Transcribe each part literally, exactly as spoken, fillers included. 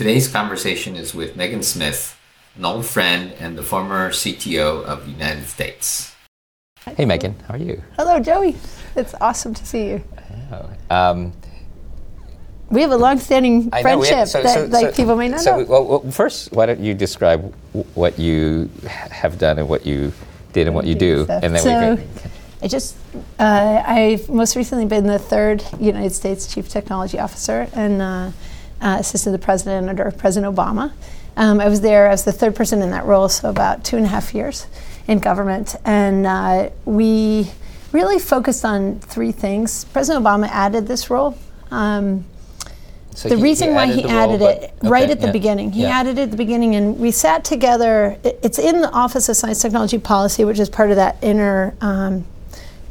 Today's conversation is with Megan Smith, an old friend and the former C T O of the United States. Hey, Megan. How are you? Hello, Joey. It's awesome to see you. Oh, um, we have a long-standing friendship know, have, so, that so, like, so, people may not so, know. Well, well, first, why don't you describe what you have done and what you did and what you do, stuff. and then so, we can. I just, uh, I've most recently been the third United States Chief Technology Officer and uh, uh, assisted to the President under President Obama. Um, I was there as the third person in that role, so about two and a half years in government, and uh, we really focused on three things. President Obama added this role. Um, So the he, reason he why he added role, it but, right okay, at the yeah, beginning. He yeah. added it at the beginning, and we sat together. It's in the Office of Science, Technology, Policy, which is part of that inner um,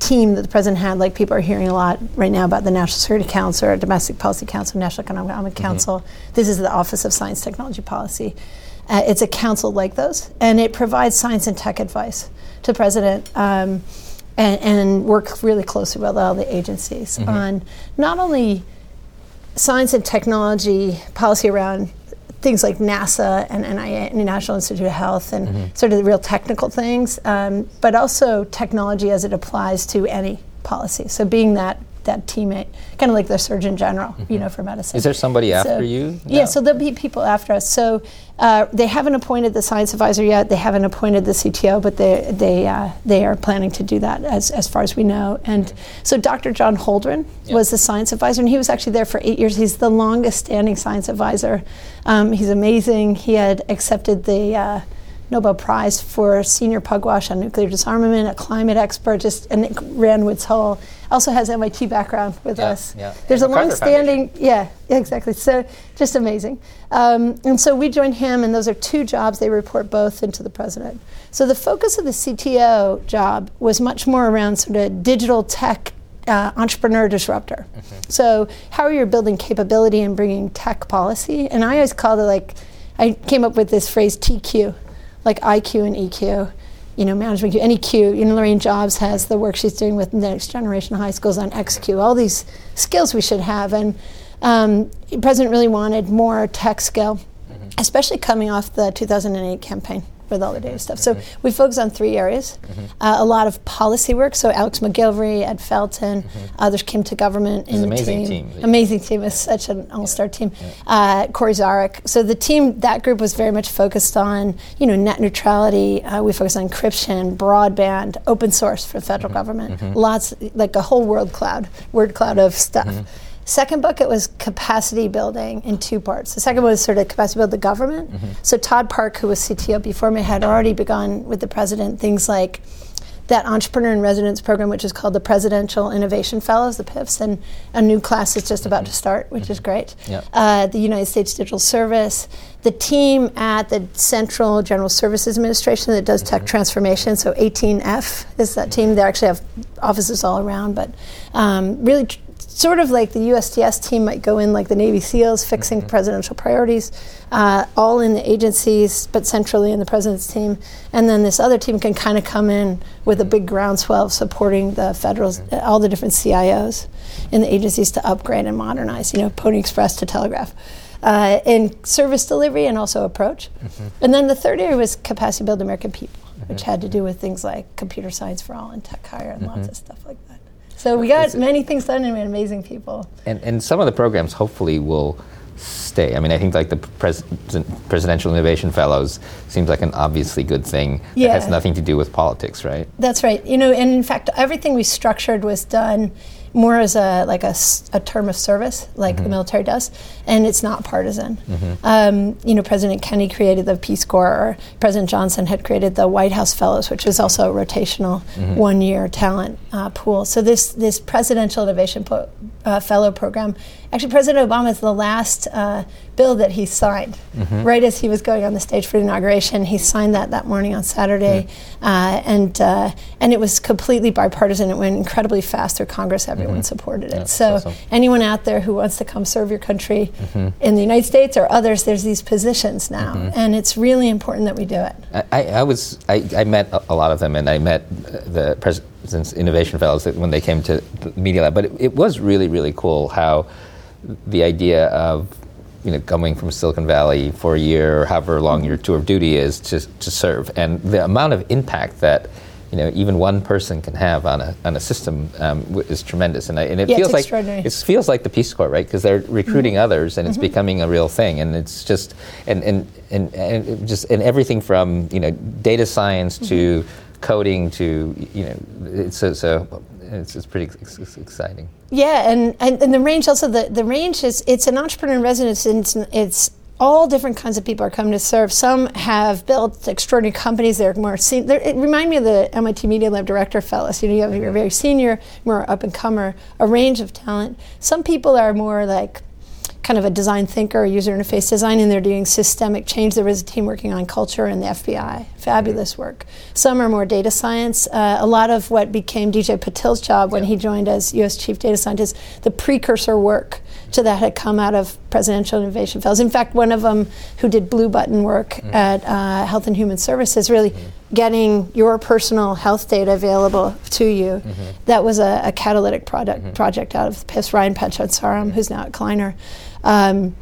team that the president had. Like, people are hearing a lot right now about the National Security Council, or Domestic Policy Council, National Economic mm-hmm. Council. This is the Office of Science, Technology, Policy. Uh, it's a council like those, and it provides science and tech advice to the president. Um, and, and work really closely with all the agencies mm-hmm. on not only science and technology policy around things like NASA and N I H, National Institute of Health, and mm-hmm. sort of the real technical things, um, but also technology as it applies to any policy. So being that that teammate, kind of like the Surgeon General, mm-hmm. you know, for medicine. Is there somebody so, after you? No. Yeah, so there'll be people after us. So uh, they haven't appointed the science advisor yet. They haven't appointed the C T O, but they they uh, they are planning to do that as as far as we know. And mm-hmm. so Doctor John Holdren yep. was the science advisor, and he was actually there for eight years. He's the longest standing science advisor. Um, he's amazing. He had accepted the Uh, Nobel Prize for senior pugwash on nuclear disarmament, a climate expert, just and Nick Rand Hull also has M I T background with yeah, us. Yeah. There's and a the long-standing, yeah, exactly. So just amazing. Um, and so we joined him, and those are two jobs. They report both into the president. So the focus of the C T O job was much more around sort of digital tech Uh, entrepreneur disruptor. Mm-hmm. So how are you building capability and bringing tech policy? And I always called it, like, I came up with this phrase T Q. Like I Q and E Q, you know, management, and E Q. You know, Laurene Jobs has the work she's doing with the next generation of high schools on X Q, all these skills we should have. And um, the president really wanted more tech skill, mm-hmm. especially coming off the two thousand eight campaign with all the data stuff. So mm-hmm. we focused on three areas. Mm-hmm. Uh, a lot of policy work, so Alex Macgillivray, Ed Felton, mm-hmm. others came to government in the amazing team. team. Amazing team. It's such an all-star yeah. team. Yeah. Uh, Corey Zarek. So the team, that group was very much focused on, you know, net neutrality. Uh, we focused on encryption, broadband, open source for the federal mm-hmm. government. Mm-hmm. Lots, like a whole world cloud, word cloud of stuff. Mm-hmm. Second bucket was capacity building in two parts. The second one was sort of capacity build the government. Mm-hmm. So Todd Park, who was C T O before me, had already begun with the president things like that entrepreneur in residence program, which is called the Presidential Innovation Fellows, the P I Fs, and a new class is just mm-hmm. about to start, which mm-hmm. is great. Yep. Uh, the United States Digital Service, the team at the Central General Services Administration that does mm-hmm. tech transformation, so eighteen F is that mm-hmm. team. They actually have offices all around, but um, really tr- sort of like the U S T S team might go in, like the Navy SEALs, fixing mm-hmm. presidential priorities, uh, all in the agencies, but centrally in the president's team. And then this other team can kind of come in with a big groundswell of supporting the federal, mm-hmm. all the different C I Os in the agencies to upgrade and modernize, you know, Pony Express to Telegraph, uh, in service delivery and also approach. Mm-hmm. And then the third area was capacity build American people, mm-hmm. which had to do with things like computer science for all and tech hire and mm-hmm. lots of stuff like that. So we got many things done, and we had amazing people. And and some of the programs hopefully will stay. I mean, I think like the pres- Presidential Innovation Fellows seems like an obviously good thing yeah. that has nothing to do with politics, right? That's right. You know, and in fact, everything we structured was done more as a like a, a term of service, like mm-hmm. the military does, and it's not partisan. Mm-hmm. Um, you know, President Kennedy created the Peace Corps, or President Johnson had created the White House Fellows, which is also a rotational mm-hmm. one-year talent uh, pool. So this this Presidential Innovation po- uh, Fellow program, actually President Obama's the last uh, bill that he signed, mm-hmm. right as he was going on the stage for the inauguration. He signed that that morning on Saturday, mm-hmm. uh, and uh, and it was completely bipartisan. It went incredibly fast through Congress. Everyone mm-hmm. supported it. Yeah, so awesome. Anyone out there who wants to come serve your country mm-hmm. in the United States or others, there's these positions now, mm-hmm. and it's really important that we do it. I, I was I, I met a lot of them, and I met the President's Innovation Fellows when they came to the Media Lab. But it, it was really really cool how the idea of you know, coming from Silicon Valley for a year or however long your tour of duty is to to serve. And the amount of impact that, you know, even one person can have on a on a system um, is tremendous. And, I, and it yeah, feels like it feels like the Peace Corps, right? Because they're recruiting mm-hmm. others, and it's mm-hmm. becoming a real thing. And it's just and and and, and just and everything from, you know, data science mm-hmm. to coding to, you know, it's so so it's, it's pretty it's, it's exciting. Yeah, and, and, and the range also the, the range is it's an entrepreneur in residence, and it's, it's all different kinds of people are coming to serve. Some have built extraordinary companies. They're more senior. It reminds me of the M I T Media Lab Director Fellows. You know, you have your very senior, more up and comer, a range of talent. Some people are more like kind of a design thinker, user interface design, and they're doing systemic change. There was a team working on culture in the F B I. Fabulous mm-hmm. work. Some are more data science. Uh, a lot of what became D J Patil's job when yeah. he joined as U S Chief Data Scientist, the precursor work to that had come out of Presidential Innovation Fellows. In fact, one of them who did blue button work mm-hmm. at uh, Health and Human Services, really mm-hmm. getting your personal health data available to you. Mm-hmm. That was a, a catalytic product, mm-hmm. project out of the P I S. Ryan Panchadsaram, mm-hmm. who's now at Kleiner. Um,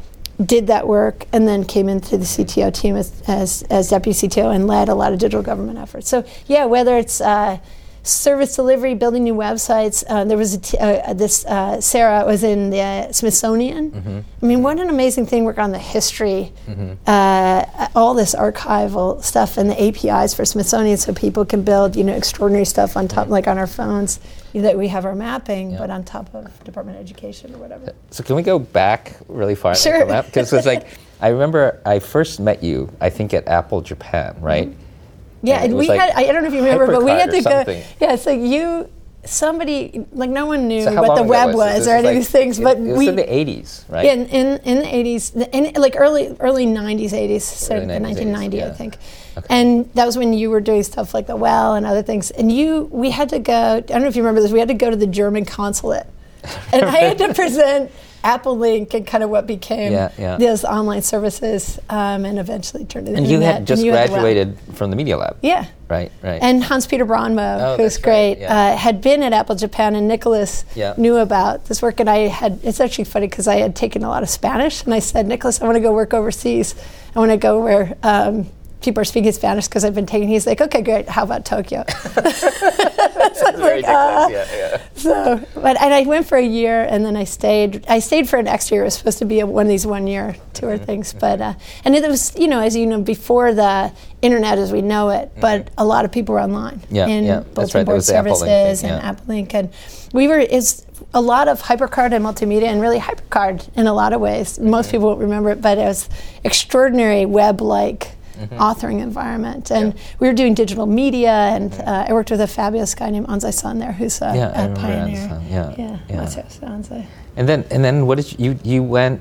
did that work and then came into the C T O team as, as as deputy C T O and led a lot of digital government efforts. So yeah, whether it's uh, service delivery, building new websites, uh, there was a t- uh, this uh, Sarah was in the uh, Smithsonian. Mm-hmm. I mean, what an amazing thing! Work on the history, mm-hmm. uh, all this archival stuff, and the A P Is for Smithsonian, so people can build, you know, extraordinary stuff on top, mm-hmm. like on our phones. That we have our mapping, yeah. but on top of Department of Education or whatever. So can we go back really far? Sure. Because it's like, I remember I first met you, I think at Apple Japan, right? Mm-hmm. Yeah, and we like had, I don't know if you remember, but we had to go, yeah, so you, somebody, like no one knew so what the web was, was or any of like, these things, but it, it was we, in the eighties, right? Yeah, in, in, in the eighties, in, like early early nineties, eighties, so early nineties, nineteen ninety, eighties, yeah. I think. Okay. And that was when you were doing stuff like the well and other things. And you, we had to go, I don't know if you remember this, we had to go to the German consulate. And I had to present Apple Link and kind of what became yeah, yeah. those online services um, and eventually turned into the internet. And you had just you graduated had the from the Media Lab. Yeah. Right, right. And Hans-Peter Braunmo, oh, who's great, right, yeah. uh, had been at Apple Japan, and Nicholas yeah. knew about this work. And I had, it's actually funny because I had taken a lot of Spanish, and I said, Nicholas, I want to go work overseas. I want to go where um, people are speaking Spanish because I've been taking, he's like, okay, great, how about Tokyo? So like, very uh, yeah, yeah. So, but and I went for a year, and then I stayed. I stayed for an extra year. It was supposed to be a, one of these one-year tour mm-hmm. things, but uh, and it was, you know, as you know, before the internet as we know it, mm-hmm. but a lot of people were online yeah, in yeah. bulletin right. board services Apple Link thing, yeah. and Apple Link, and we were is a lot of HyperCard and multimedia, and really HyperCard in a lot of ways. Mm-hmm. Most people won't remember it, but it was extraordinary web-like. Mm-hmm. authoring environment, and yeah. we were doing digital media, and uh, I worked with a fabulous guy named Anze San there, who's a, yeah, a pioneer. Anze, yeah, yeah, yeah. Anze. And then, and then, what did you, you you went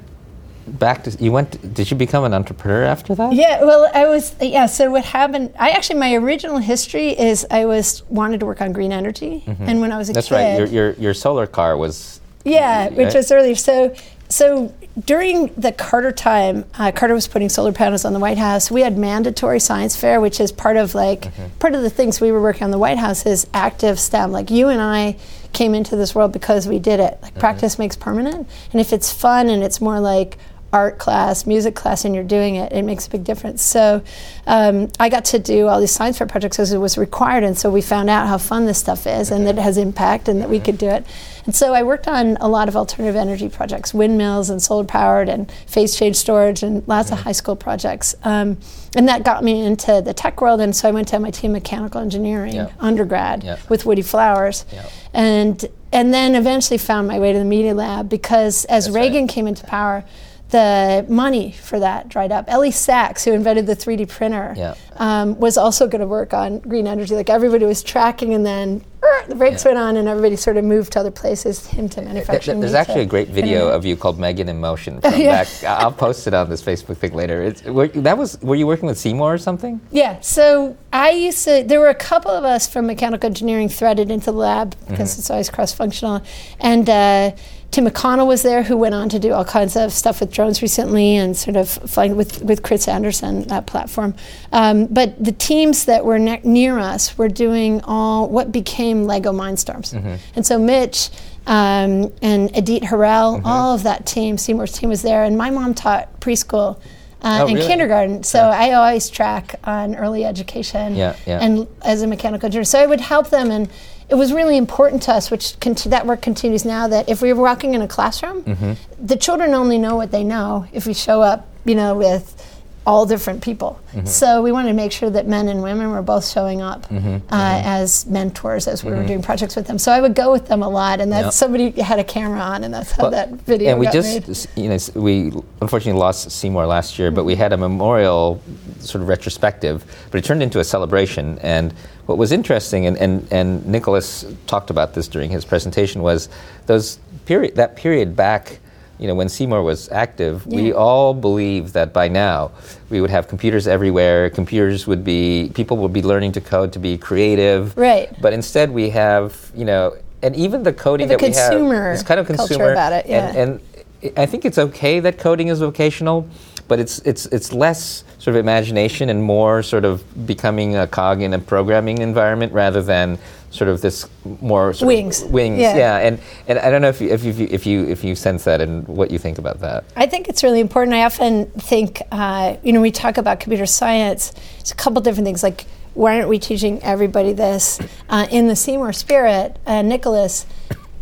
back to? You went. To, did you become an entrepreneur after that? Yeah. Well, I was. Yeah. So what happened? I actually, my original history is I was wanted to work on green energy, mm-hmm. and when I was a that's kid, that's right. Your, your your solar car was. Yeah, right? Which was earlier. So. So during the Carter time, uh, Carter was putting solar panels on the White House. We had mandatory science fair, which is part of like mm-hmm. part of the things we were working on the White House is active STEM. Like you and I came into this world because we did it. Like mm-hmm. practice makes permanent, and if it's fun and it's more like art class, music class, and you're doing it, it makes a big difference. So um, I got to do all these science fair projects as it was required, and so we found out how fun this stuff is, and mm-hmm. that it has impact, and that mm-hmm. we could do it. And so I worked on a lot of alternative energy projects, windmills and solar powered and phase change storage and lots mm-hmm. of high school projects. Um, and that got me into the tech world, and so I went to M I T Mechanical Engineering yep. undergrad yep. with Woody Flowers. Yep. And, and then eventually found my way to the Media Lab because as That's Reagan right. came into power, the money for that dried up. Ellie Sachs, who invented the three D printer, yeah. um, was also going to work on green energy. Like everybody was tracking, and then er, the brakes yeah. went on, and everybody sort of moved to other places. Him to manufacturing. There's actually a great video of you called "Megan in Motion." From yeah. back. I'll post it on this Facebook thing later. It's, that was. Were you working with Seymour or something? Yeah. So I used to. There were a couple of us from mechanical engineering threaded into the lab because mm-hmm. it's always cross-functional, and. Uh, Tim McConnell was there, who went on to do all kinds of stuff with drones recently and sort of flying with, with Chris Anderson, that platform. Um, but the teams that were ne- near us were doing all what became Lego Mindstorms. Mm-hmm. And so Mitch um, and Adit Harrell, mm-hmm. all of that team, Seymour's team was there. And my mom taught preschool uh, oh, and really? kindergarten, so yeah. I always track on early education yeah, yeah. and as a mechanical engineer. So I would help them, and it was really important to us, which cont- that work continues now, that if we were walking in a classroom, mm-hmm. the children only know what they know if we show up, you know, with all different people. Mm-hmm. So we wanted to make sure that men and women were both showing up mm-hmm. Uh, mm-hmm. as mentors as we mm-hmm. were doing projects with them. So I would go with them a lot, and that yep. somebody had a camera on, and that's how well, that video and we got just, made. You know, we unfortunately lost Seymour last year, mm-hmm. but we had a memorial sort of retrospective, but it turned into a celebration. And what was interesting, and, and, and Nicholas talked about this during his presentation, was those period that period back, you know, when Seymour was active, yeah. we all believed that by now we would have computers everywhere, computers would be, people would be learning to code to be creative. Right. But instead we have, you know, and even the coding that we have is kind of consumer. About it, yeah. And, and I think it's okay that coding is vocational, but it's it's it's less sort of imagination and more sort of becoming a cog in a programming environment rather than sort of this more sort wings, of wings, yeah. yeah. And and I don't know if you, if you if you if you sense that and what you think about that. I think it's really important. I often think, uh, you know, we talk about computer science. It's a couple different things. Like, why aren't we teaching everybody this uh, in the Seymour spirit, uh, Nicholas?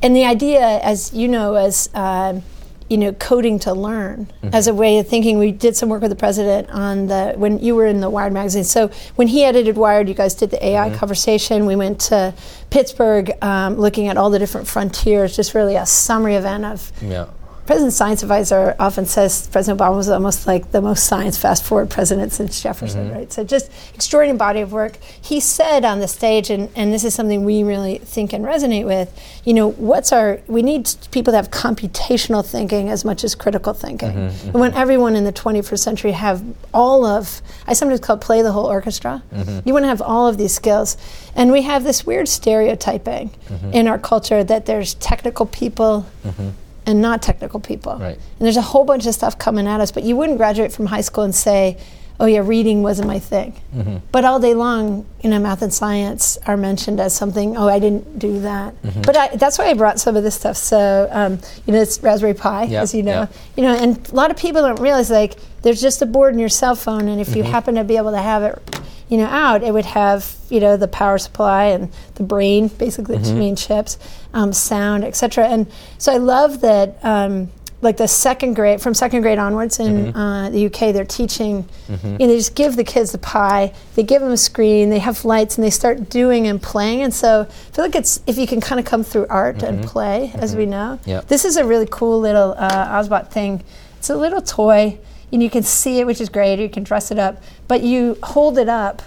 And the idea, as you know, as uh, you know, coding to learn mm-hmm. as a way of thinking. We did some work with the president on the, when you were in the Wired magazine. So when he edited Wired, you guys did the A I mm-hmm. conversation. We went to Pittsburgh um, looking at all the different frontiers, just really a summary event of, yeah. President Science Advisor often says President Obama was almost like the most science fast-forward president since Jefferson, mm-hmm. right? So just extraordinary body of work. He said on the stage, and, and this is something we really think and resonate with, you know, what's our, we need people to have computational thinking as much as critical thinking. Mm-hmm, and when mm-hmm. everyone in the twenty-first century have all of, I sometimes call it play the whole orchestra, mm-hmm. you want to have all of these skills. And we have this weird stereotyping mm-hmm. in our culture that there's technical people, mm-hmm. and not technical people. Right. And there's a whole bunch of stuff coming at us, but you wouldn't graduate from high school and say, oh yeah, reading wasn't my thing. Mm-hmm. But all day long, you know, math and science are mentioned as something, oh, I didn't do that. Mm-hmm. But I, that's why I brought some of this stuff. So, um, you know, it's Raspberry Pi, yep, as you know. Yep. You know, and a lot of people don't realize, like, there's just a board in your cell phone, and if mm-hmm. you happen to be able to have it, you know, out, it would have, you know, the power supply and the brain, basically mm-hmm. the two main chips, um, sound, et cetera. And so I love that, um, like the second grade, from second grade onwards in mm-hmm. uh, the U K, they're teaching, mm-hmm. you know, they just give the kids the Pi, they give them a screen, they have lights, and they start doing and playing. And so I feel like it's, if you can kind of come through art mm-hmm. and play, mm-hmm. as we know. Yep. This is a really cool little uh, Ozbot thing. It's a little toy, and you can see it, which is great, or you can dress it up, but you hold it up,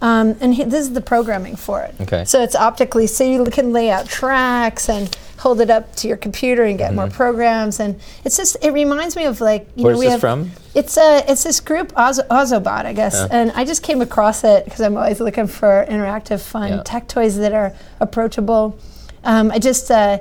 um, and he, this is the programming for it. Okay. So it's optically, so you can lay out tracks and hold it up to your computer and get mm-hmm. more programs, and it's just, it reminds me of, like, you Where's know, we this have, from? It's a, it's this group, Oz, Ozobot, I guess, yeah. and I just came across it because I'm always looking for interactive, fun yeah. tech toys that are approachable. Um, I just, uh,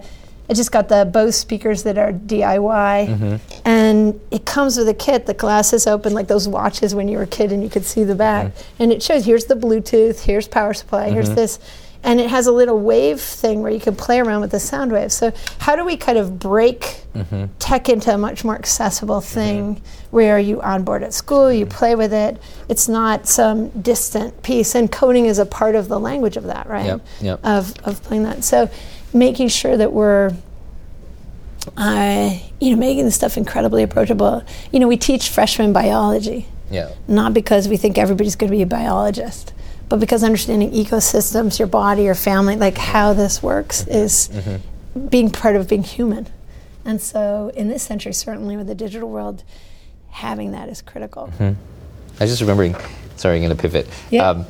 I just got the Bose speakers that are D I Y, mm-hmm. and it comes with a kit. The glasses open like those watches when you were a kid, and you could see the back. Mm-hmm. And it shows, here's the Bluetooth, here's power supply, mm-hmm. here's this. And it has a little wave thing where you can play around with the sound waves. So how do we kind of break mm-hmm. tech into a much more accessible thing mm-hmm. where you onboard at school, you mm-hmm. play with it, it's not some distant piece, and coding is a part of the language of that, right? Yep, yep. Of, of playing that. So making sure that we're, uh, you know, making this stuff incredibly approachable. You know, we teach freshmen biology, yeah. not because we think everybody's going to be a biologist, but because understanding ecosystems, your body, your family, like how this works is mm-hmm. being part of being human. And so in this century, certainly with the digital world, having that is critical. Mm-hmm. I was just remembering, sorry, I'm going to pivot. Yeah. Um,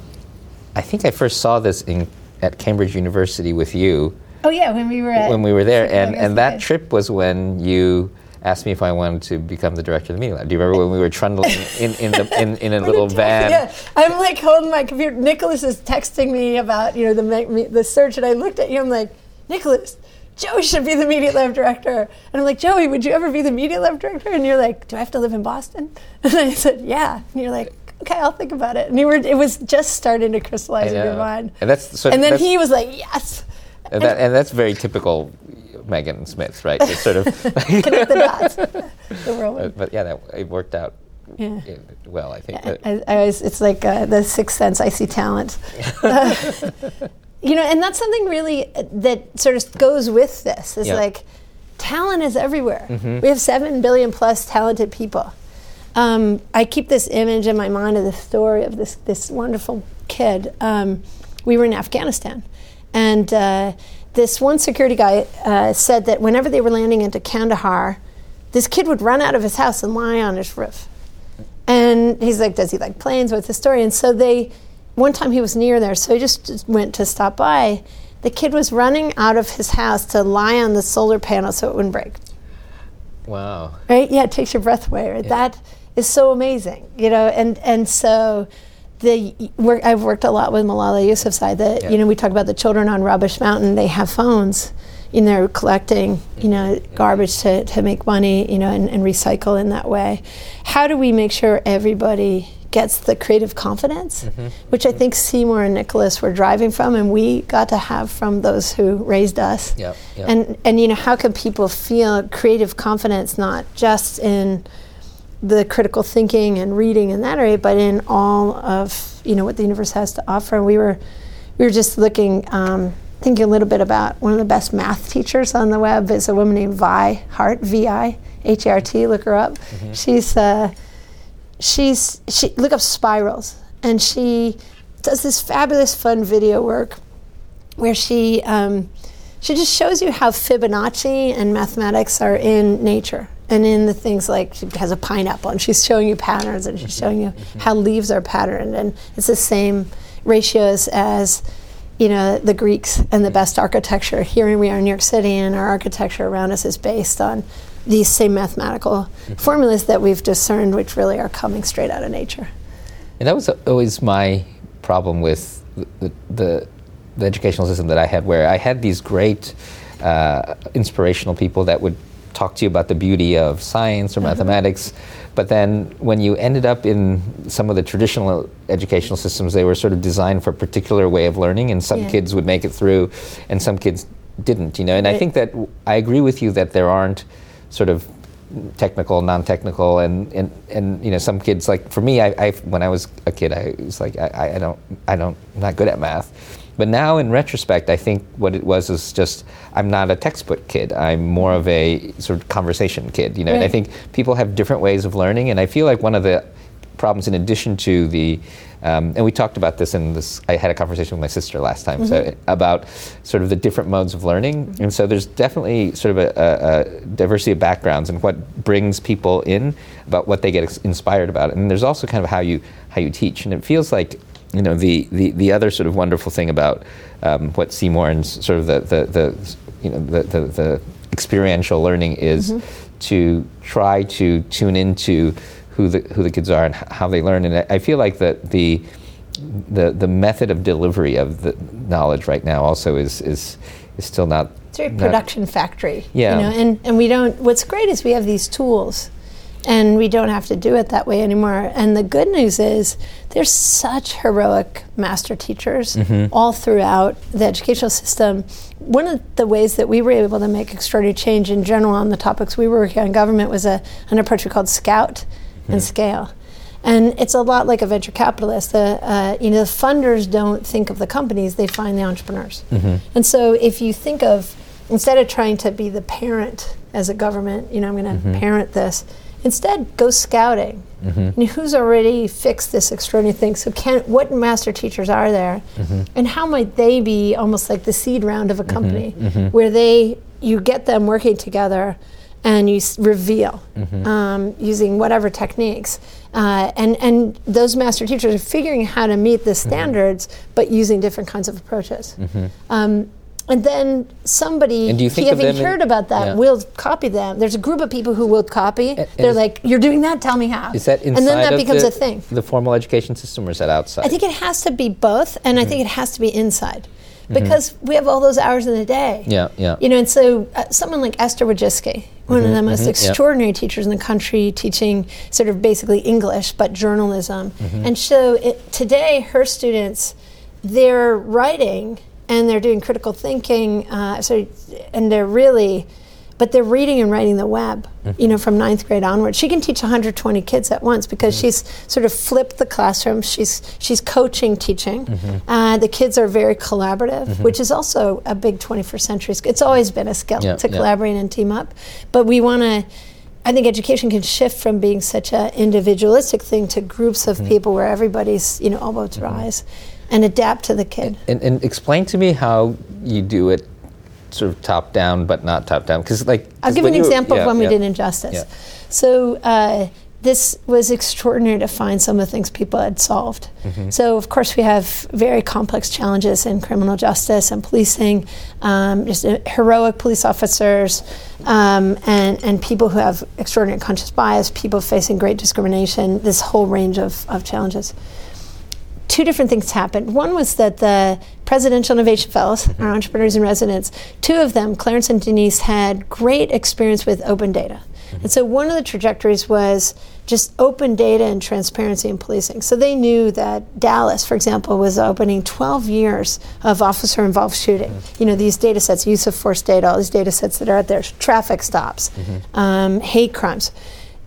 I think I first saw this in at Cambridge University with you. Oh yeah, when we were at when we were there, and, and that trip was when you asked me if I wanted to become the director of the Media Lab. Do you remember when we were trundling in, in the in, in a little van? Yeah, I'm like holding my computer. Nicholas is texting me about you know the the search, and I looked at you. I'm like, Nicholas, Joey should be the Media Lab director. And I'm like, Joey, would you ever be the Media Lab director? And you're like, do I have to live in Boston? And I said, yeah. And you're like, okay, I'll think about it. And you were, it was just starting to crystallize in your mind. And that's so. And then he was like, yes. And, that, and that's very typical Megan Smith, right? Just sort of connect the dots. The whirlwind. But, but yeah, that it worked out. Yeah. It, well, I think. Yeah. I, I was, it's like uh, the sixth sense. I see talent. uh, you know, and that's something really that sort of goes with this. Is yeah. like talent is everywhere. Mm-hmm. We have seven billion plus talented people. Um, I keep this image in my mind of the story of this this wonderful kid. Um, we were in Afghanistan, and uh, this one security guy uh, said that whenever they were landing into Kandahar, this kid would run out of his house and lie on his roof. And he's like, does he like planes? What's the story? And so they, one time he was near there, so he just went to stop by. The kid was running out of his house to lie on the solar panel so it wouldn't break. Wow. Right? Yeah, it takes your breath away. Right? Yeah. That is so amazing, you know. And and so the work, I've worked a lot with Malala Yousafzai. That yeah. you know, we talk about the children on Rubbish Mountain. They have phones, and they're collecting, you know, garbage to, to make money, you know, and, and recycle in that way. How do we make sure everybody gets the creative confidence, mm-hmm. which I think Seymour and Nicholas were driving from, and we got to have from those who raised us. Yep, yep. And and you know, how can people feel creative confidence not just in the critical thinking and reading in that area, but in all of you know what the universe has to offer? And we were we were just looking. Um, thinking a little bit about one of the best math teachers on the web is a woman named Vi Hart, V I H A R T, look her up. Mm-hmm. She's, uh, she's, she look up spirals, and she does this fabulous fun video work where she, um, she just shows you how Fibonacci and mathematics are in nature and in the things like she has a pineapple and she's showing you patterns and she's showing you mm-hmm. how leaves are patterned, and it's the same ratios as you know, the Greeks and the best architecture. Here we are in New York City, and our architecture around us is based on these same mathematical mm-hmm. formulas that we've discerned, which really are coming straight out of nature. And that was always my problem with the the, the educational system that I had, where I had these great uh, inspirational people that would talk to you about the beauty of science or mm-hmm. mathematics, but then when you ended up in some of the traditional educational systems, they were sort of designed for a particular way of learning, and some yeah. kids would make it through and some kids didn't, you know. And right. I think that I agree with you that there aren't sort of technical, non-technical, and, and, and you know, some kids, like for me, I, I when I was a kid, I was like, I, I don't, I don't, I'm not good at math. But now, in retrospect, I think what it was is just, I'm not a textbook kid. I'm more of a sort of conversation kid, you know. Right. And I think people have different ways of learning, and I feel like one of the problems, in addition to the, um, and we talked about this in this, I had a conversation with my sister last time, mm-hmm. so about sort of the different modes of learning, mm-hmm. and so there's definitely sort of a, a, a diversity of backgrounds and what brings people in about what they get ex- inspired about, and there's also kind of how you how you teach, and it feels like. You know, the, the, the other sort of wonderful thing about um, what Seymour and sort of the, the, the you know the, the, the experiential learning is mm-hmm. to try to tune into who the who the kids are and how they learn. And I feel like that the the the method of delivery of the knowledge right now also is is, is still not it's a production not, factory. Yeah. You know, and, and we don't what's great is we have these tools. And we don't have to do it that way anymore. And the good news is there's such heroic master teachers mm-hmm. all throughout the educational system. One of the ways that we were able to make extraordinary change in general on the topics we were working on government was a, an approach we called Scout mm-hmm. and Scale. And it's a lot like a venture capitalist. The uh, you know the funders don't think of the companies, they find the entrepreneurs. Mm-hmm. And so if you think of, instead of trying to be the parent as a government, you know, I'm gonna mm-hmm. parent this, instead, go scouting. Mm-hmm. And who's already fixed this extraordinary thing? So can, what master teachers are there? Mm-hmm. And how might they be almost like the seed round of a company mm-hmm. Mm-hmm. where they you get them working together and you s- reveal mm-hmm. um, using whatever techniques. Uh, and, and those master teachers are figuring how to meet the standards mm-hmm. but using different kinds of approaches. Mm-hmm. Um, And then somebody, and having heard about that, yeah. will copy them. There's a group of people who will copy. And They're and like, you're doing that? Tell me how. Is that inside and then that of becomes the, a thing. The formal education system, or is that outside? I think it has to be both, and mm-hmm. I think it has to be inside. Because mm-hmm. we have all those hours in the day. Yeah, yeah. You know, and so uh, someone like Esther Wojcicki, one mm-hmm, of the most mm-hmm, extraordinary yep. teachers in the country, teaching sort of basically English, but journalism. Mm-hmm. And so it, today, her students, they're writing and they're doing critical thinking. Uh, so, and they're really, but they're reading and writing the web, mm-hmm. you know, from ninth grade onward. She can teach one hundred twenty kids at once because mm-hmm. she's sort of flipped the classroom. She's she's coaching, teaching. Mm-hmm. Uh, the kids are very collaborative, mm-hmm. which is also a big twenty-first century skill. It's always been a skill yep, to yep. collaborate and team up. But we want to, I think education can shift from being such an individualistic thing to groups of mm-hmm. people where everybody's, you know, elbow to mm-hmm. rise and adapt to the kid. And, and, and explain to me how you do it sort of top down, but not top down. Because like, I'll give an you, example yeah, of when yeah. we did Injustice. Yeah. So uh, this was extraordinary to find some of the things people had solved. Mm-hmm. So of course we have very complex challenges in criminal justice and policing, um, just uh, heroic police officers, um, and, and people who have extraordinary conscious bias, people facing great discrimination, this whole range of, of challenges. Two different things happened. One was that the Presidential Innovation Fellows, our entrepreneurs in residence, two of them, Clarence and Denise, had great experience with open data. Mm-hmm. And so one of the trajectories was just open data and transparency in policing. So they knew that Dallas, for example, was opening twelve years of officer-involved shooting. Mm-hmm. You know, these data sets, use of force data, all these data sets that are out there, traffic stops, mm-hmm. um, hate crimes.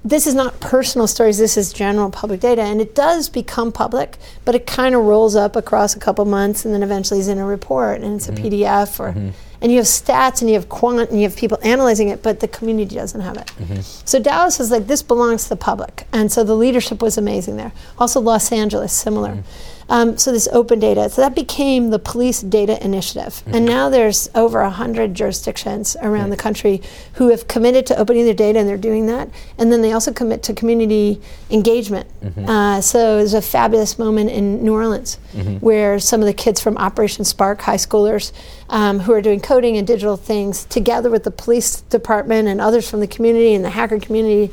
This is not personal stories, this is general public data, and it does become public, but it kind of rolls up across a couple months and then eventually is in a report and it's mm-hmm. a P D F or mm-hmm. and you have stats and you have quant and you have people analyzing it, but the community doesn't have it. Mm-hmm. So Dallas was like, this belongs to the public, and so the leadership was amazing there. Also Los Angeles, similar. Mm-hmm. Um, so this open data, so that became the Police Data Initiative. Mm-hmm. And now there's over one hundred jurisdictions around mm-hmm. the country who have committed to opening their data, and they're doing that. And then they also commit to community engagement. Mm-hmm. Uh, so there's a fabulous moment in New Orleans mm-hmm. where some of the kids from Operation Spark, high schoolers, um, who are doing coding and digital things together with the police department and others from the community and the hacker community,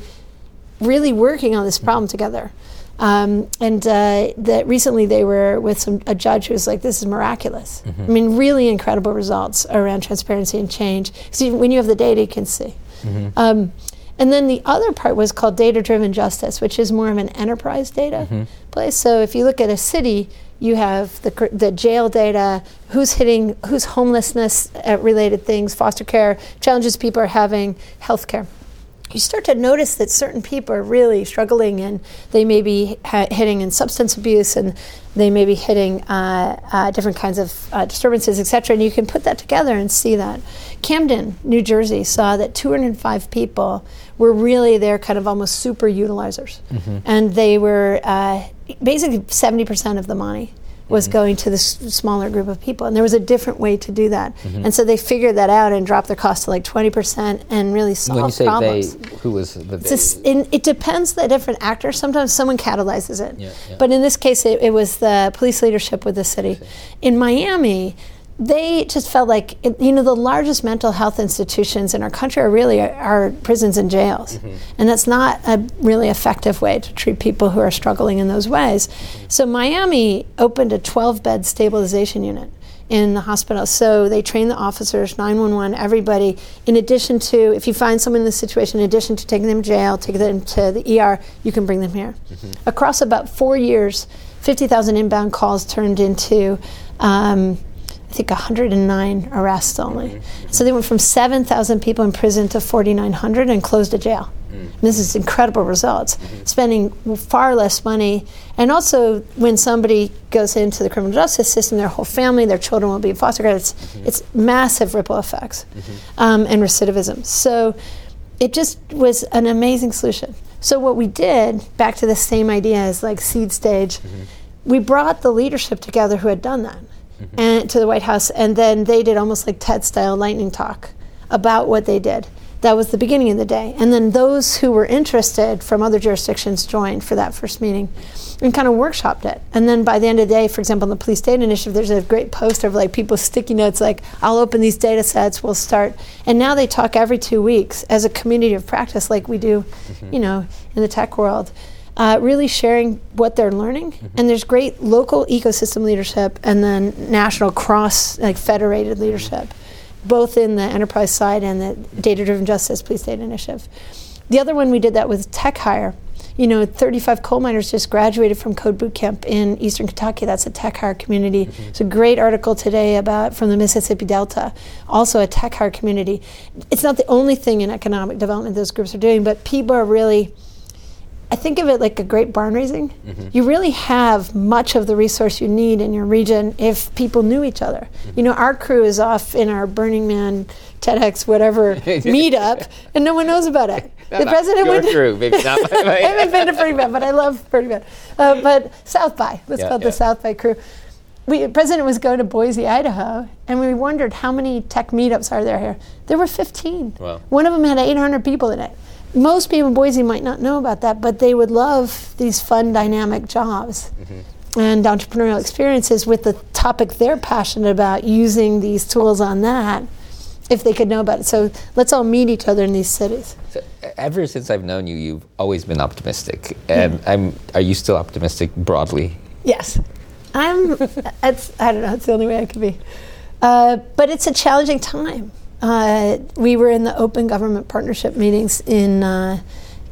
really working on this problem together. Um, and uh, that recently they were with some, a judge who was like, this is miraculous. Mm-hmm. I mean, really incredible results around transparency and change. So when you have the data, you can see. Mm-hmm. Um, and then the other part was called data-driven justice, which is more of an enterprise data mm-hmm. place. So if you look at a city, you have the the jail data, who's hitting, who's homelessness uh, related things, foster care, challenges people are having, healthcare. You start to notice that certain people are really struggling, and they may be ha- hitting in substance abuse, and they may be hitting uh, uh, different kinds of uh, disturbances, et cetera, and you can put that together and see that. Camden, New Jersey, saw that two hundred five people were really their kind of almost super utilizers, mm-hmm. and they were uh, basically seventy percent of the money was mm-hmm. going to this smaller group of people, and there was a different way to do that. Mm-hmm. And so they figured that out and dropped their cost to like twenty percent and really solved when you say problems. They, who was the they? Just, in, it depends the different actors. Sometimes someone catalyzes it. Yeah, yeah. But in this case, it, it was the police leadership with the city. In Miami, they just felt like, it, you know, the largest mental health institutions in our country are really our, our prisons and jails. Mm-hmm. And that's not a really effective way to treat people who are struggling in those ways. Mm-hmm. So Miami opened a twelve-bed stabilization unit in the hospital. So they trained the officers, nine one one, everybody, in addition to, if you find someone in this situation, in addition to taking them to jail, taking them to the E R, you can bring them here. Mm-hmm. Across about four years, fifty thousand inbound calls turned into um, I think one hundred nine arrests only. Mm-hmm. So they went from seven thousand people in prison to four thousand nine hundred and closed a jail. Mm-hmm. This is incredible results, mm-hmm. spending far less money. And also when somebody goes into the criminal justice system, their whole family, their children will be in foster care. It's, mm-hmm. it's massive ripple effects mm-hmm. um, and recidivism. So it just was an amazing solution. So what we did, back to the same idea as like seed stage, mm-hmm. we brought the leadership together who had done that. Mm-hmm. And to the White House, and then they did almost like TED-style lightning talk about what they did. That was the beginning of the day. And then those who were interested from other jurisdictions joined for that first meeting and kind of workshopped it. And then by the end of the day, for example, in the Police Data Initiative, there's a great poster of like people's sticky notes like, I'll open these data sets, we'll start. And now they talk every two weeks as a community of practice like we do, mm-hmm. you know, in the tech world. Uh, really sharing what they're learning, mm-hmm. and there's great local ecosystem leadership and then national cross, like federated leadership, both in the enterprise side and the data-driven justice police data initiative. The other one we did that with Tech Hire you know, thirty-five coal miners just graduated from Code Boot Camp in Eastern Kentucky. That's a tech hire community. Mm-hmm. It's a great article today about from the Mississippi Delta, also a tech hire community. It's not the only thing in economic development those groups are doing, but people are really, I think of it like a great barn raising. Mm-hmm. You really have much of the resource you need in your region if people knew each other. Mm-hmm. You know, our crew is off in our Burning Man, TEDx, whatever meetup, and no one knows about it. No, the president would. Crew, maybe not my, my. I haven't been to Burning Man, but I love Burning Man. Uh, but South by, let's yeah, call it yeah. the South by crew. We, the president was going to Boise, Idaho, and we wondered how many tech meetups are there here. There were fifteen. Wow. One of them had eight hundred people in it. Most people in Boise might not know about that, but they would love these fun, dynamic jobs mm-hmm. and entrepreneurial experiences with the topic they're passionate about, using these tools on that, if they could know about it. So let's all meet each other in these cities. So, ever since I've known you, you've always been optimistic. Um, mm-hmm. I'm, are you still optimistic broadly? Yes. I'm. it's, I don't know, it's the only way I could be. Uh, but it's a challenging time. Uh, we were in the Open Government Partnership meetings in uh,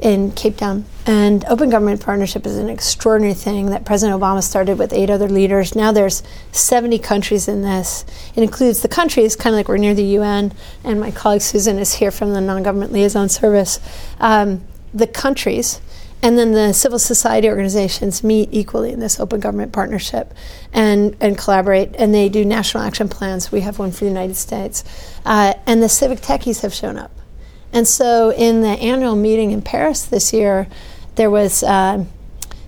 in Cape Town, and Open Government Partnership is an extraordinary thing that President Obama started with eight other leaders. Now there's seventy countries in this. It includes the countries, kind of like we're near the U N, and my colleague Susan is here from the Non-Government Liaison Service. Um, the countries, and then the civil society organizations meet equally in this Open Government Partnership and, and collaborate, and they do national action plans. We have one for the United States. Uh, and the civic techies have shown up. And so in the annual meeting in Paris this year, there was uh,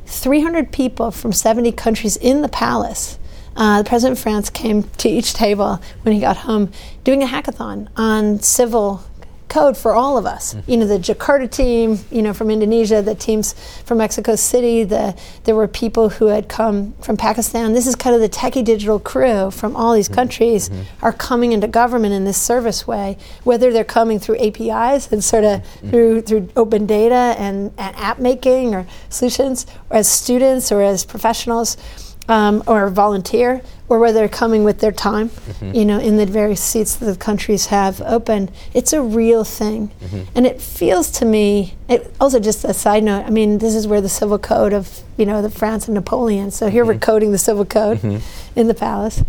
three hundred people from seventy countries in the palace. Uh, the President of France came to each table when he got home doing a hackathon on civil code for all of us. Mm-hmm. You know, the Jakarta team, you know, from Indonesia, the teams from Mexico City, the there were people who had come from Pakistan. This is kind of the techie digital crew from all these mm-hmm. countries mm-hmm. are coming into government in this service way, whether they're coming through A P Is and sort of mm-hmm. through through open data and, and app making or solutions, or as students or as professionals um, or volunteer, or whether they're coming with their time, mm-hmm. you know, in the various seats that the countries have open. It's a real thing. Mm-hmm. And it feels to me, it also just a side note, I mean, this is where the civil code of, you know, the France and Napoleon, so here mm-hmm. we're coding the civil code mm-hmm. in the palace.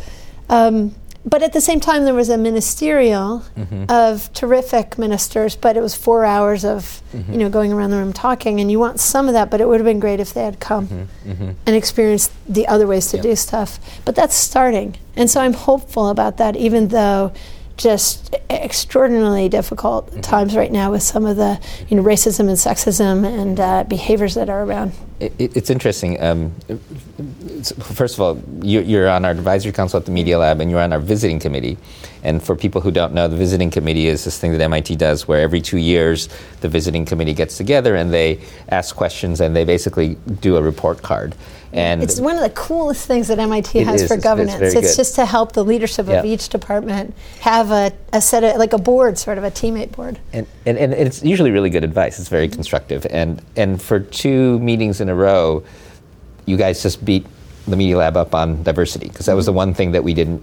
Um, but at the same time, there was a ministerial mm-hmm. of terrific ministers, but it was four hours of, mm-hmm. you know, going around the room talking, and you want some of that, but it would have been great if they had come mm-hmm. Mm-hmm. and experienced the other ways to yep. do stuff. But that's starting. And so I'm hopeful about that, even though just extraordinarily difficult mm-hmm. times right now with some of the, you know, racism and sexism and uh, behaviors that are around. It, it, it's interesting. Um, it's, first of all, you, you're on our advisory council at the Media Lab, and you're on our visiting committee. And for people who don't know, the visiting committee is this thing that M I T does where every two years the visiting committee gets together and they ask questions and they basically do a report card. And it's one of the coolest things that M I T has is, for it's, governance. It's, it's just to help the leadership yeah. of each department have a, a set of, like a board, sort of a teammate board. And, and, and it's usually really good advice. It's very mm-hmm. constructive. And, and for two meetings in a row, you guys just beat the Media Lab up on diversity, because that was mm-hmm. the one thing that we didn't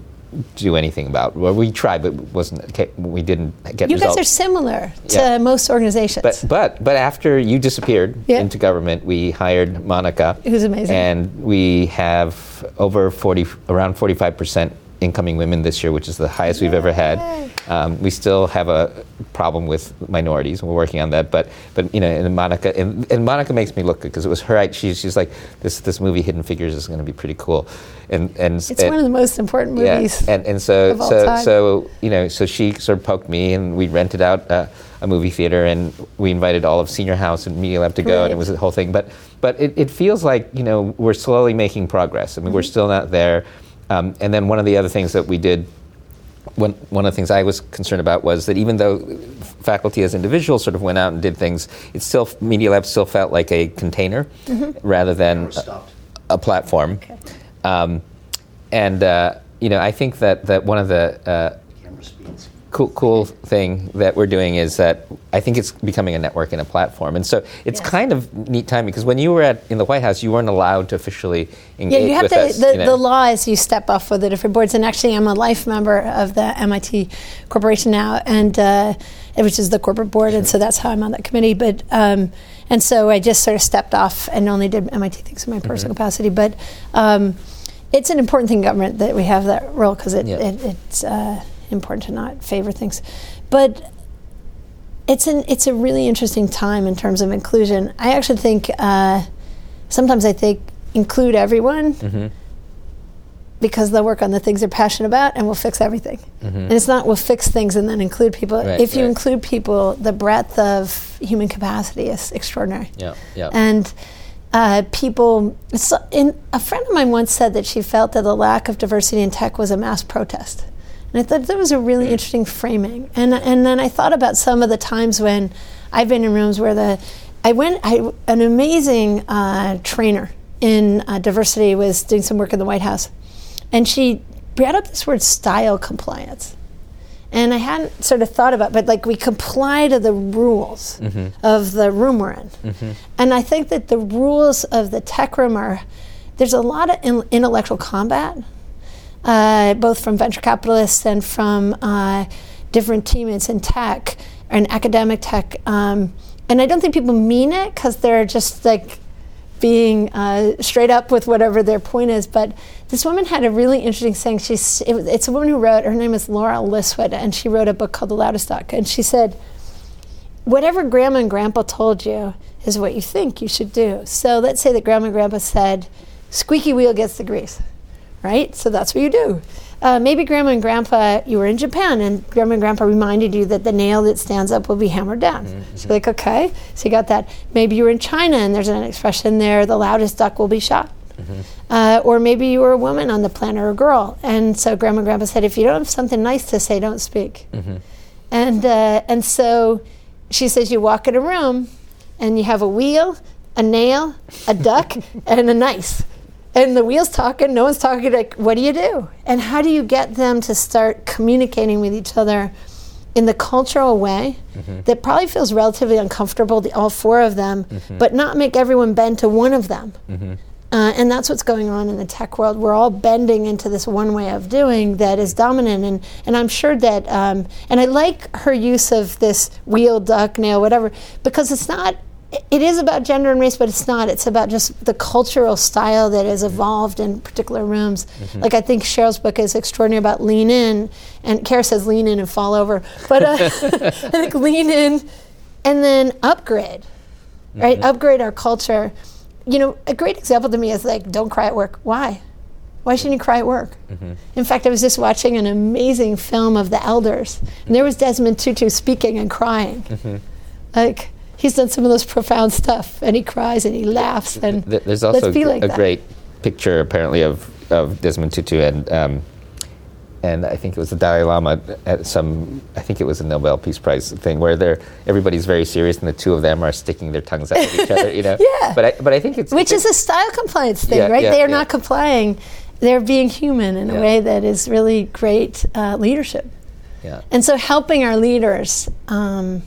do anything about. Well, we tried, but wasn't we didn't get you results. You guys are similar to yeah. most organizations. But but but after you disappeared yeah. into government, we hired Monica, who's amazing, and we have over forty, around forty-five percent incoming women this year, which is the highest yeah. we've ever had. Um, we still have a problem with minorities, and we're working on that. But but you know, and Monica and, and Monica makes me look good, because it was her. She's she's like this this movie Hidden Figures is going to be pretty cool, and and it's and, one of the most important movies. Yeah, and and so of all so time. so you know so she sort of poked me, and we rented out uh, a movie theater, and we invited all of Senior House and Media Lab to go, right. and it was the whole thing. But but it, it feels like you know we're slowly making progress. I mean mm-hmm. we're still not there. Um, and then one of the other things that we did, one, one of the things I was concerned about was that even though faculty as individuals sort of went out and did things, it still, Media Lab still felt like a container mm-hmm. rather than a, a platform. Okay. Um, and, uh, you know, I think that, that one of the uh, cool, cool thing that we're doing is that I think it's becoming a network and a platform. And so it's yes. kind of neat timing, because when you were at in the White House, you weren't allowed to officially engage yeah, you have with to, us. The, you know? The law is you step off with the different boards. And actually, I'm a life member of the M I T Corporation now. And uh, which is the corporate board, sure. And so that's how I'm on that committee. But um, and so I just sort of stepped off and only did M I T things in my personal mm-hmm. capacity. But um, it's an important thing in government that we have that role, because it, yep. it, it's uh, important to not favor things. But it's an it's a really interesting time in terms of inclusion. I actually think uh, sometimes I think include everyone. Mm-hmm. Because they'll work on the things they're passionate about, and we'll fix everything. Mm-hmm. And it's not we'll fix things and then include people. Right, if you right. include people, the breadth of human capacity is extraordinary. Yeah, yeah. And uh, people, so in, a friend of mine once said that she felt that the lack of diversity in tech was a mass protest. And I thought that was a really interesting framing. And and then I thought about some of the times when I've been in rooms where the, I went, I, an amazing uh, trainer in uh, diversity was doing some work in the White House. And she brought up this word style compliance. And I hadn't sort of thought about it, but like we comply to the rules mm-hmm. of the room we're in. Mm-hmm. And I think that the rules of the tech room are, there's a lot of in- intellectual combat, uh, both from venture capitalists and from uh, different teammates in tech and academic tech. Um, and I don't think people mean it because they're just like, being uh, straight up with whatever their point is, but this woman had a really interesting thing. She's it, it's a woman who wrote. Her name is Laura Liswood, and she wrote a book called The Loudest Talk. And she said, "Whatever Grandma and Grandpa told you is what you think you should do." So let's say that Grandma and Grandpa said, "Squeaky wheel gets the grease," right? So that's what you do. Uh, maybe Grandma and Grandpa, you were in Japan, and Grandma and Grandpa reminded you that the nail that stands up will be hammered down. Mm-hmm. So you're like, okay, so you got that. Maybe you were in China, and there's an expression there, the loudest duck will be shot. Mm-hmm. Uh, or maybe you were a woman on the planet, or a girl. And so Grandma and Grandpa said, if you don't have something nice to say, don't speak. Mm-hmm. And, uh, and so she says you walk in a room, and you have a wheel, a nail, a duck, and a nice. And the wheel's talking, no one's talking, like, what do you do? And how do you get them to start communicating with each other in the cultural way mm-hmm. that probably feels relatively uncomfortable, the, all four of them, mm-hmm. but not make everyone bend to one of them? Mm-hmm. Uh, and that's what's going on in the tech world. We're all bending into this one way of doing that is dominant. And, and I'm sure that, um, and I like her use of this wheel, duck, nail, whatever, because it's not, it is about gender and race, but it's not. It's about just the cultural style that has evolved in particular rooms. Mm-hmm. Like I think Cheryl's book is extraordinary about lean in, and Kara says lean in and fall over. But uh, I think lean in and then upgrade, right? Mm-hmm. Upgrade our culture. You know, a great example to me is like, don't cry at work. Why? Why shouldn't you cry at work? Mm-hmm. In fact, I was just watching an amazing film of The Elders, and there was Desmond Tutu speaking and crying. Mm-hmm. Like. He's done some of those profound stuff, and he cries and he laughs. And there's also gr- like a that. great picture, apparently, of, of Desmond Tutu and um, and I think it was the Dalai Lama at some, I think it was a Nobel Peace Prize thing, where they're everybody's very serious, and the two of them are sticking their tongues out at each other. You know, yeah. But I, but I think it's which it's, is a style compliance thing, yeah, right? Yeah, they are yeah. not complying; they're being human in yeah. a way that is really great uh, leadership. Yeah. And so, helping our leaders. Um,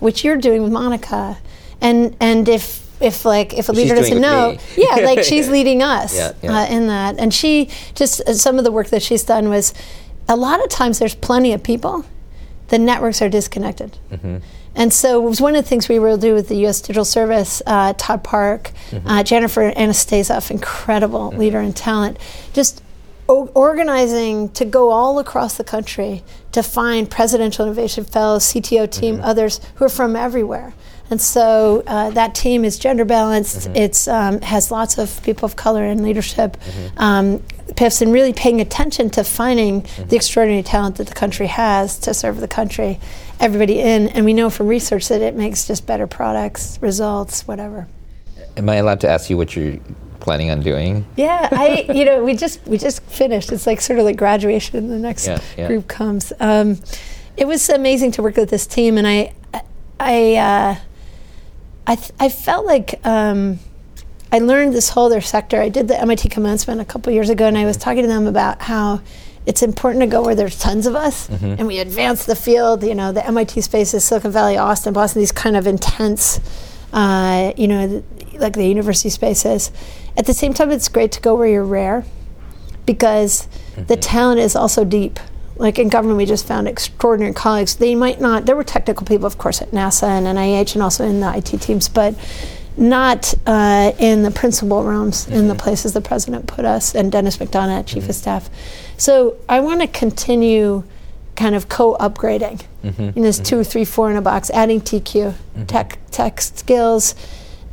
which you're doing with Monica, and and if if like if a leader doesn't know, yeah, like she's yeah. leading us yeah, yeah. Uh, in that, and she just uh, some of the work that she's done was, a lot of times there's plenty of people, the networks are disconnected, mm-hmm. and so it was one of the things we will do with the U S Digital Service, uh, Todd Park, mm-hmm. uh, Jennifer Anastasoff, incredible mm-hmm. leader and talent, just. Organizing to go all across the country to find Presidential Innovation Fellows, C T O team, mm-hmm. others who are from everywhere, and so uh, that team is gender balanced. Mm-hmm. It's um, has lots of people of color in leadership, mm-hmm. um, P I Fs, and really paying attention to finding mm-hmm. the extraordinary talent that the country has to serve the country, everybody in. And we know from research that it makes just better products, results, whatever. Am I allowed to ask you what you're planning on doing? Yeah, I you know we just we just finished. It's like sort of like graduation, and the next yeah, yeah. group comes. Um, it was amazing to work with this team, and I I uh, I, th- I felt like um, I learned this whole other sector. I did the M I T commencement a couple years ago, and mm-hmm. I was talking to them about how it's important to go where there's tons of us, mm-hmm. and we advance the field. You know, the M I T space is Silicon Valley, Austin, Boston. These kind of intense, uh, you know, th- like the university spaces. At the same time, it's great to go where you're rare, because mm-hmm. the talent is also deep. Like in government, we just found extraordinary colleagues. They might not, there were technical people, of course, at NASA and N I H and also in the I T teams, but not uh, in the principal realms, mm-hmm. in the places the president put us, and Dennis McDonough, chief mm-hmm. of staff. So I want to continue kind of co-upgrading. Mm-hmm. You know, it's mm-hmm. two, three, four in a box, adding T Q, mm-hmm. tech, tech skills,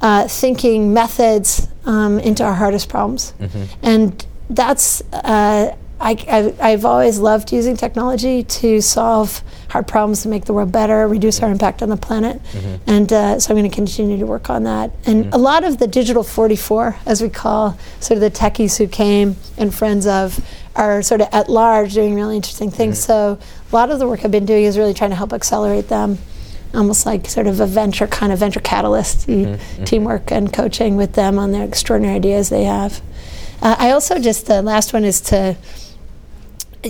uh, thinking methods um, into our hardest problems. Mm-hmm. And that's, uh, I, I, I've always loved using technology to solve hard problems, to make the world better, reduce our impact on the planet. Mm-hmm. And uh, so I'm going to continue to work on that. And mm-hmm. a lot of the digital forty-four, as we call sort of the techies who came and friends of, are sort of at large doing really interesting things. Mm-hmm. So a lot of the work I've been doing is really trying to help accelerate them, almost like sort of a venture, kind of venture catalyst, mm-hmm. teamwork and coaching with them on their extraordinary ideas they have. Uh, I also just, the last one is to,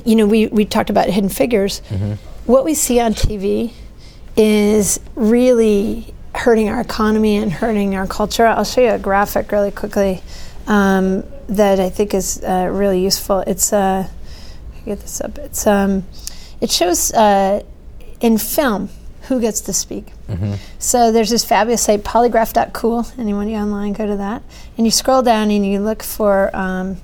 you know, we, we talked about Hidden Figures. Mm-hmm. What we see on T V is really hurting our economy and hurting our culture. I'll show you a graphic really quickly um, that I think is uh, really useful. It's, uh, I get this up. It's, um, it shows uh, in film who gets to speak. Mm-hmm. So there's this fabulous site, polygraph dot cool. Anyone online, go to that. And you scroll down and you look for um,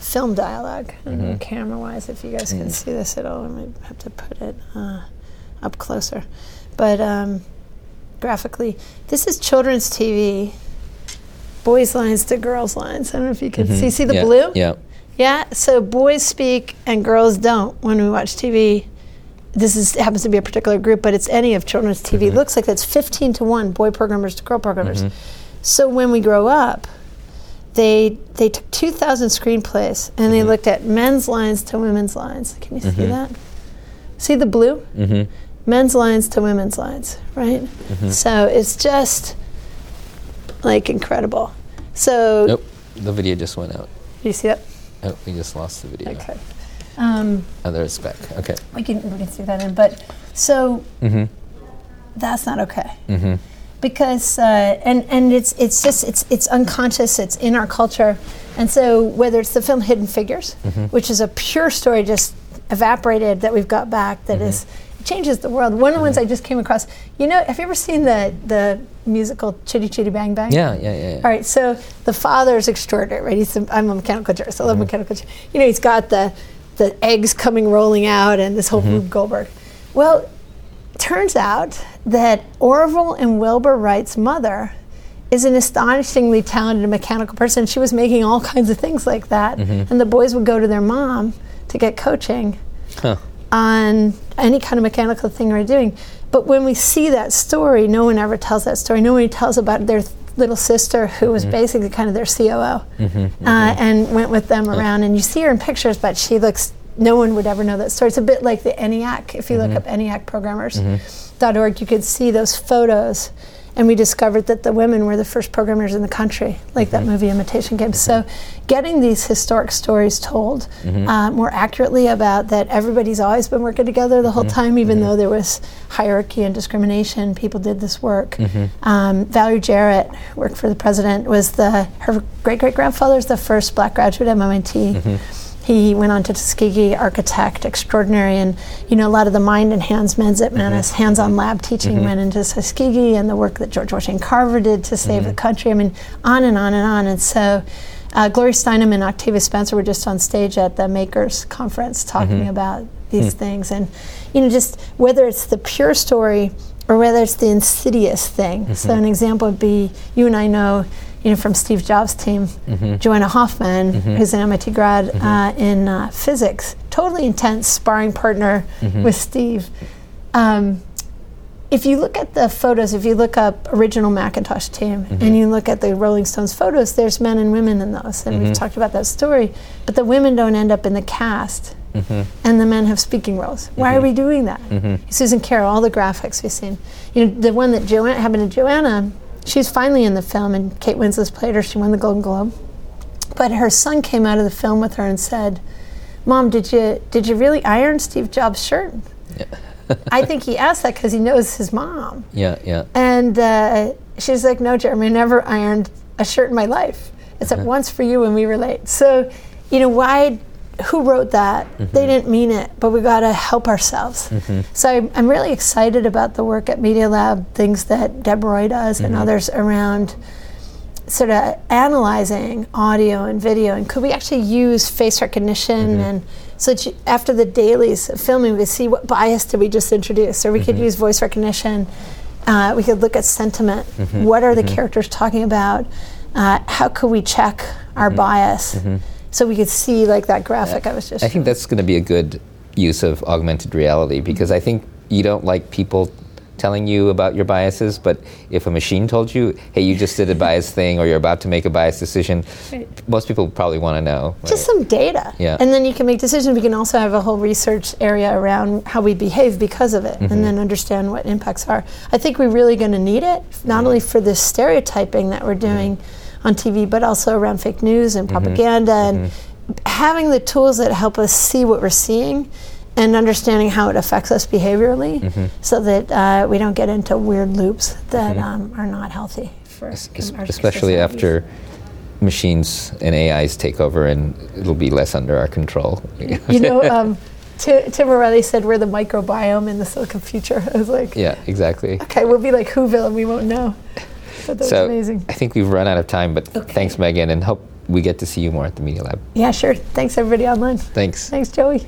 film dialogue, mm-hmm. camera-wise, if you guys mm. can see this at all. I might have to put it uh, up closer. But um, graphically, this is children's T V, boys' lines to girls' lines. I don't know if you can mm-hmm. see, see the yeah. blue? Yeah. Yeah, so boys speak and girls don't when we watch T V. This is, happens to be a particular group, but it's any of children's T V. Mm-hmm. Looks like that's fifteen to one, boy programmers to girl programmers. Mm-hmm. So when we grow up, They they took two thousand screenplays and mm-hmm. they looked at men's lines to women's lines. Can you mm-hmm. see that? See the blue? Mm-hmm. Men's lines to women's lines, right? Mm-hmm. So it's just like incredible. So nope, the video just went out. Did you see that? Oh, we just lost the video. Okay. Um, oh, there it's back. Okay. We can we can see that in, but so mm-hmm. that's not okay. Mm-hmm. Because uh, and and it's it's just it's it's unconscious. It's in our culture, and so whether it's the film Hidden Figures, mm-hmm. which is a pure story just evaporated that we've got back that mm-hmm. is changes the world. One mm-hmm. of the ones I just came across. You know, have you ever seen the the musical Chitty Chitty Bang Bang? Yeah, yeah, yeah. yeah. All right, so the father is extraordinary, right? He's a, I'm a mechanical jurist. I love mm-hmm. mechanical jurist. You know, he's got the the eggs coming rolling out and this whole mm-hmm. Rube Goldberg. Well. Turns out that Orville and Wilbur Wright's mother is an astonishingly talented mechanical person. She was making all kinds of things like that, mm-hmm. and the boys would go to their mom to get coaching huh. on any kind of mechanical thing we're doing. But when we see that story, no one ever tells that story. No one tells about their th- little sister who was mm-hmm. basically kind of their C O O mm-hmm, mm-hmm. Uh, and went with them huh. around. And you see her in pictures, but she looks... No one would ever know that story. It's a bit like the ENIAC. If you mm-hmm. look up ENIAC programmers dot org, mm-hmm. you could see those photos. And we discovered that the women were the first programmers in the country, like mm-hmm. that movie Imitation Game. Mm-hmm. So getting these historic stories told mm-hmm. uh, more accurately about that everybody's always been working together the whole mm-hmm. time, even mm-hmm. though there was hierarchy and discrimination, people did this work. Mm-hmm. Um, Valerie Jarrett, who worked for the president, was the, her great-great-grandfather is the first black graduate at M I T. Mm-hmm. He went on to Tuskegee, architect extraordinary, and you know a lot of the mind enhancements at Manus, mm-hmm. hands-on lab teaching mm-hmm. went into Tuskegee, and the work that George Washington Carver did to save mm-hmm. the country. I mean, on and on and on. And so, uh, Gloria Steinem and Octavia Spencer were just on stage at the Makers Conference talking mm-hmm. about these mm-hmm. things, and you know just whether it's the pure story or whether it's the insidious thing. Mm-hmm. So an example would be you and I know. You know, from Steve Jobs' team, mm-hmm. Joanna Hoffman, mm-hmm. who's an M I T grad mm-hmm. uh, in uh, physics, totally intense sparring partner mm-hmm. with Steve. Um, if you look at the photos, if you look up original Macintosh team mm-hmm. and you look at the Rolling Stones photos, there's men and women in those, and mm-hmm. we've talked about that story, but the women don't end up in the cast mm-hmm. and the men have speaking roles. Mm-hmm. Why are we doing that? Mm-hmm. Susan Carroll, all the graphics we've seen. You know, the one that Joanna, happened to Joanna, she's finally in the film, and Kate Winslet played her. She won the Golden Globe. But her son came out of the film with her and said, Mom, did you did you really iron Steve Jobs' shirt? Yeah. I think he asked that because he knows his mom. Yeah, yeah. And uh, she's like, no, Jeremy, I never ironed a shirt in my life. Except uh-huh. once for you when we were late. So, you know, why who wrote that? Mm-hmm. They didn't mean it, but we got to help ourselves. Mm-hmm. So I'm, I'm really excited about the work at Media Lab, things that Deb Roy does mm-hmm. and others around sort of analyzing audio and video, and could we actually use face recognition mm-hmm. and so that you, after the dailies of filming, we could see what bias did we just introduce, or we mm-hmm. could use voice recognition. Uh, we could look at sentiment. Mm-hmm. What are mm-hmm. the characters talking about? Uh, how could we check our mm-hmm. bias? Mm-hmm. So we could see like that graphic yeah. I was just I showing. Think that's going to be a good use of augmented reality, because I think you don't like people telling you about your biases, but if a machine told you, hey, you just did a biased thing or you're about to make a biased decision, right. most people probably want to know. Right? Just some data. Yeah. And then you can make decisions. We can also have a whole research area around how we behave because of it mm-hmm. and then understand what impacts are. I think we're really going to need it, not mm-hmm. only for this stereotyping that we're doing mm-hmm. on T V, but also around fake news and propaganda mm-hmm. and mm-hmm. having the tools that help us see what we're seeing and understanding how it affects us behaviorally mm-hmm. so that uh, we don't get into weird loops that mm-hmm. um, are not healthy. For es- especially after machines and A Is take over, and it'll be less under our control. You know, um, T- Tim O'Reilly said we're the microbiome in the silicon future. I was like, yeah, exactly. Okay, we'll be like Whoville and we won't know. But that so was amazing. I think we've run out of time, but okay. Thanks, Megan, and hope we get to see you more at the Media Lab. Yeah, sure. Thanks, everybody online. Thanks. Thanks, Joey.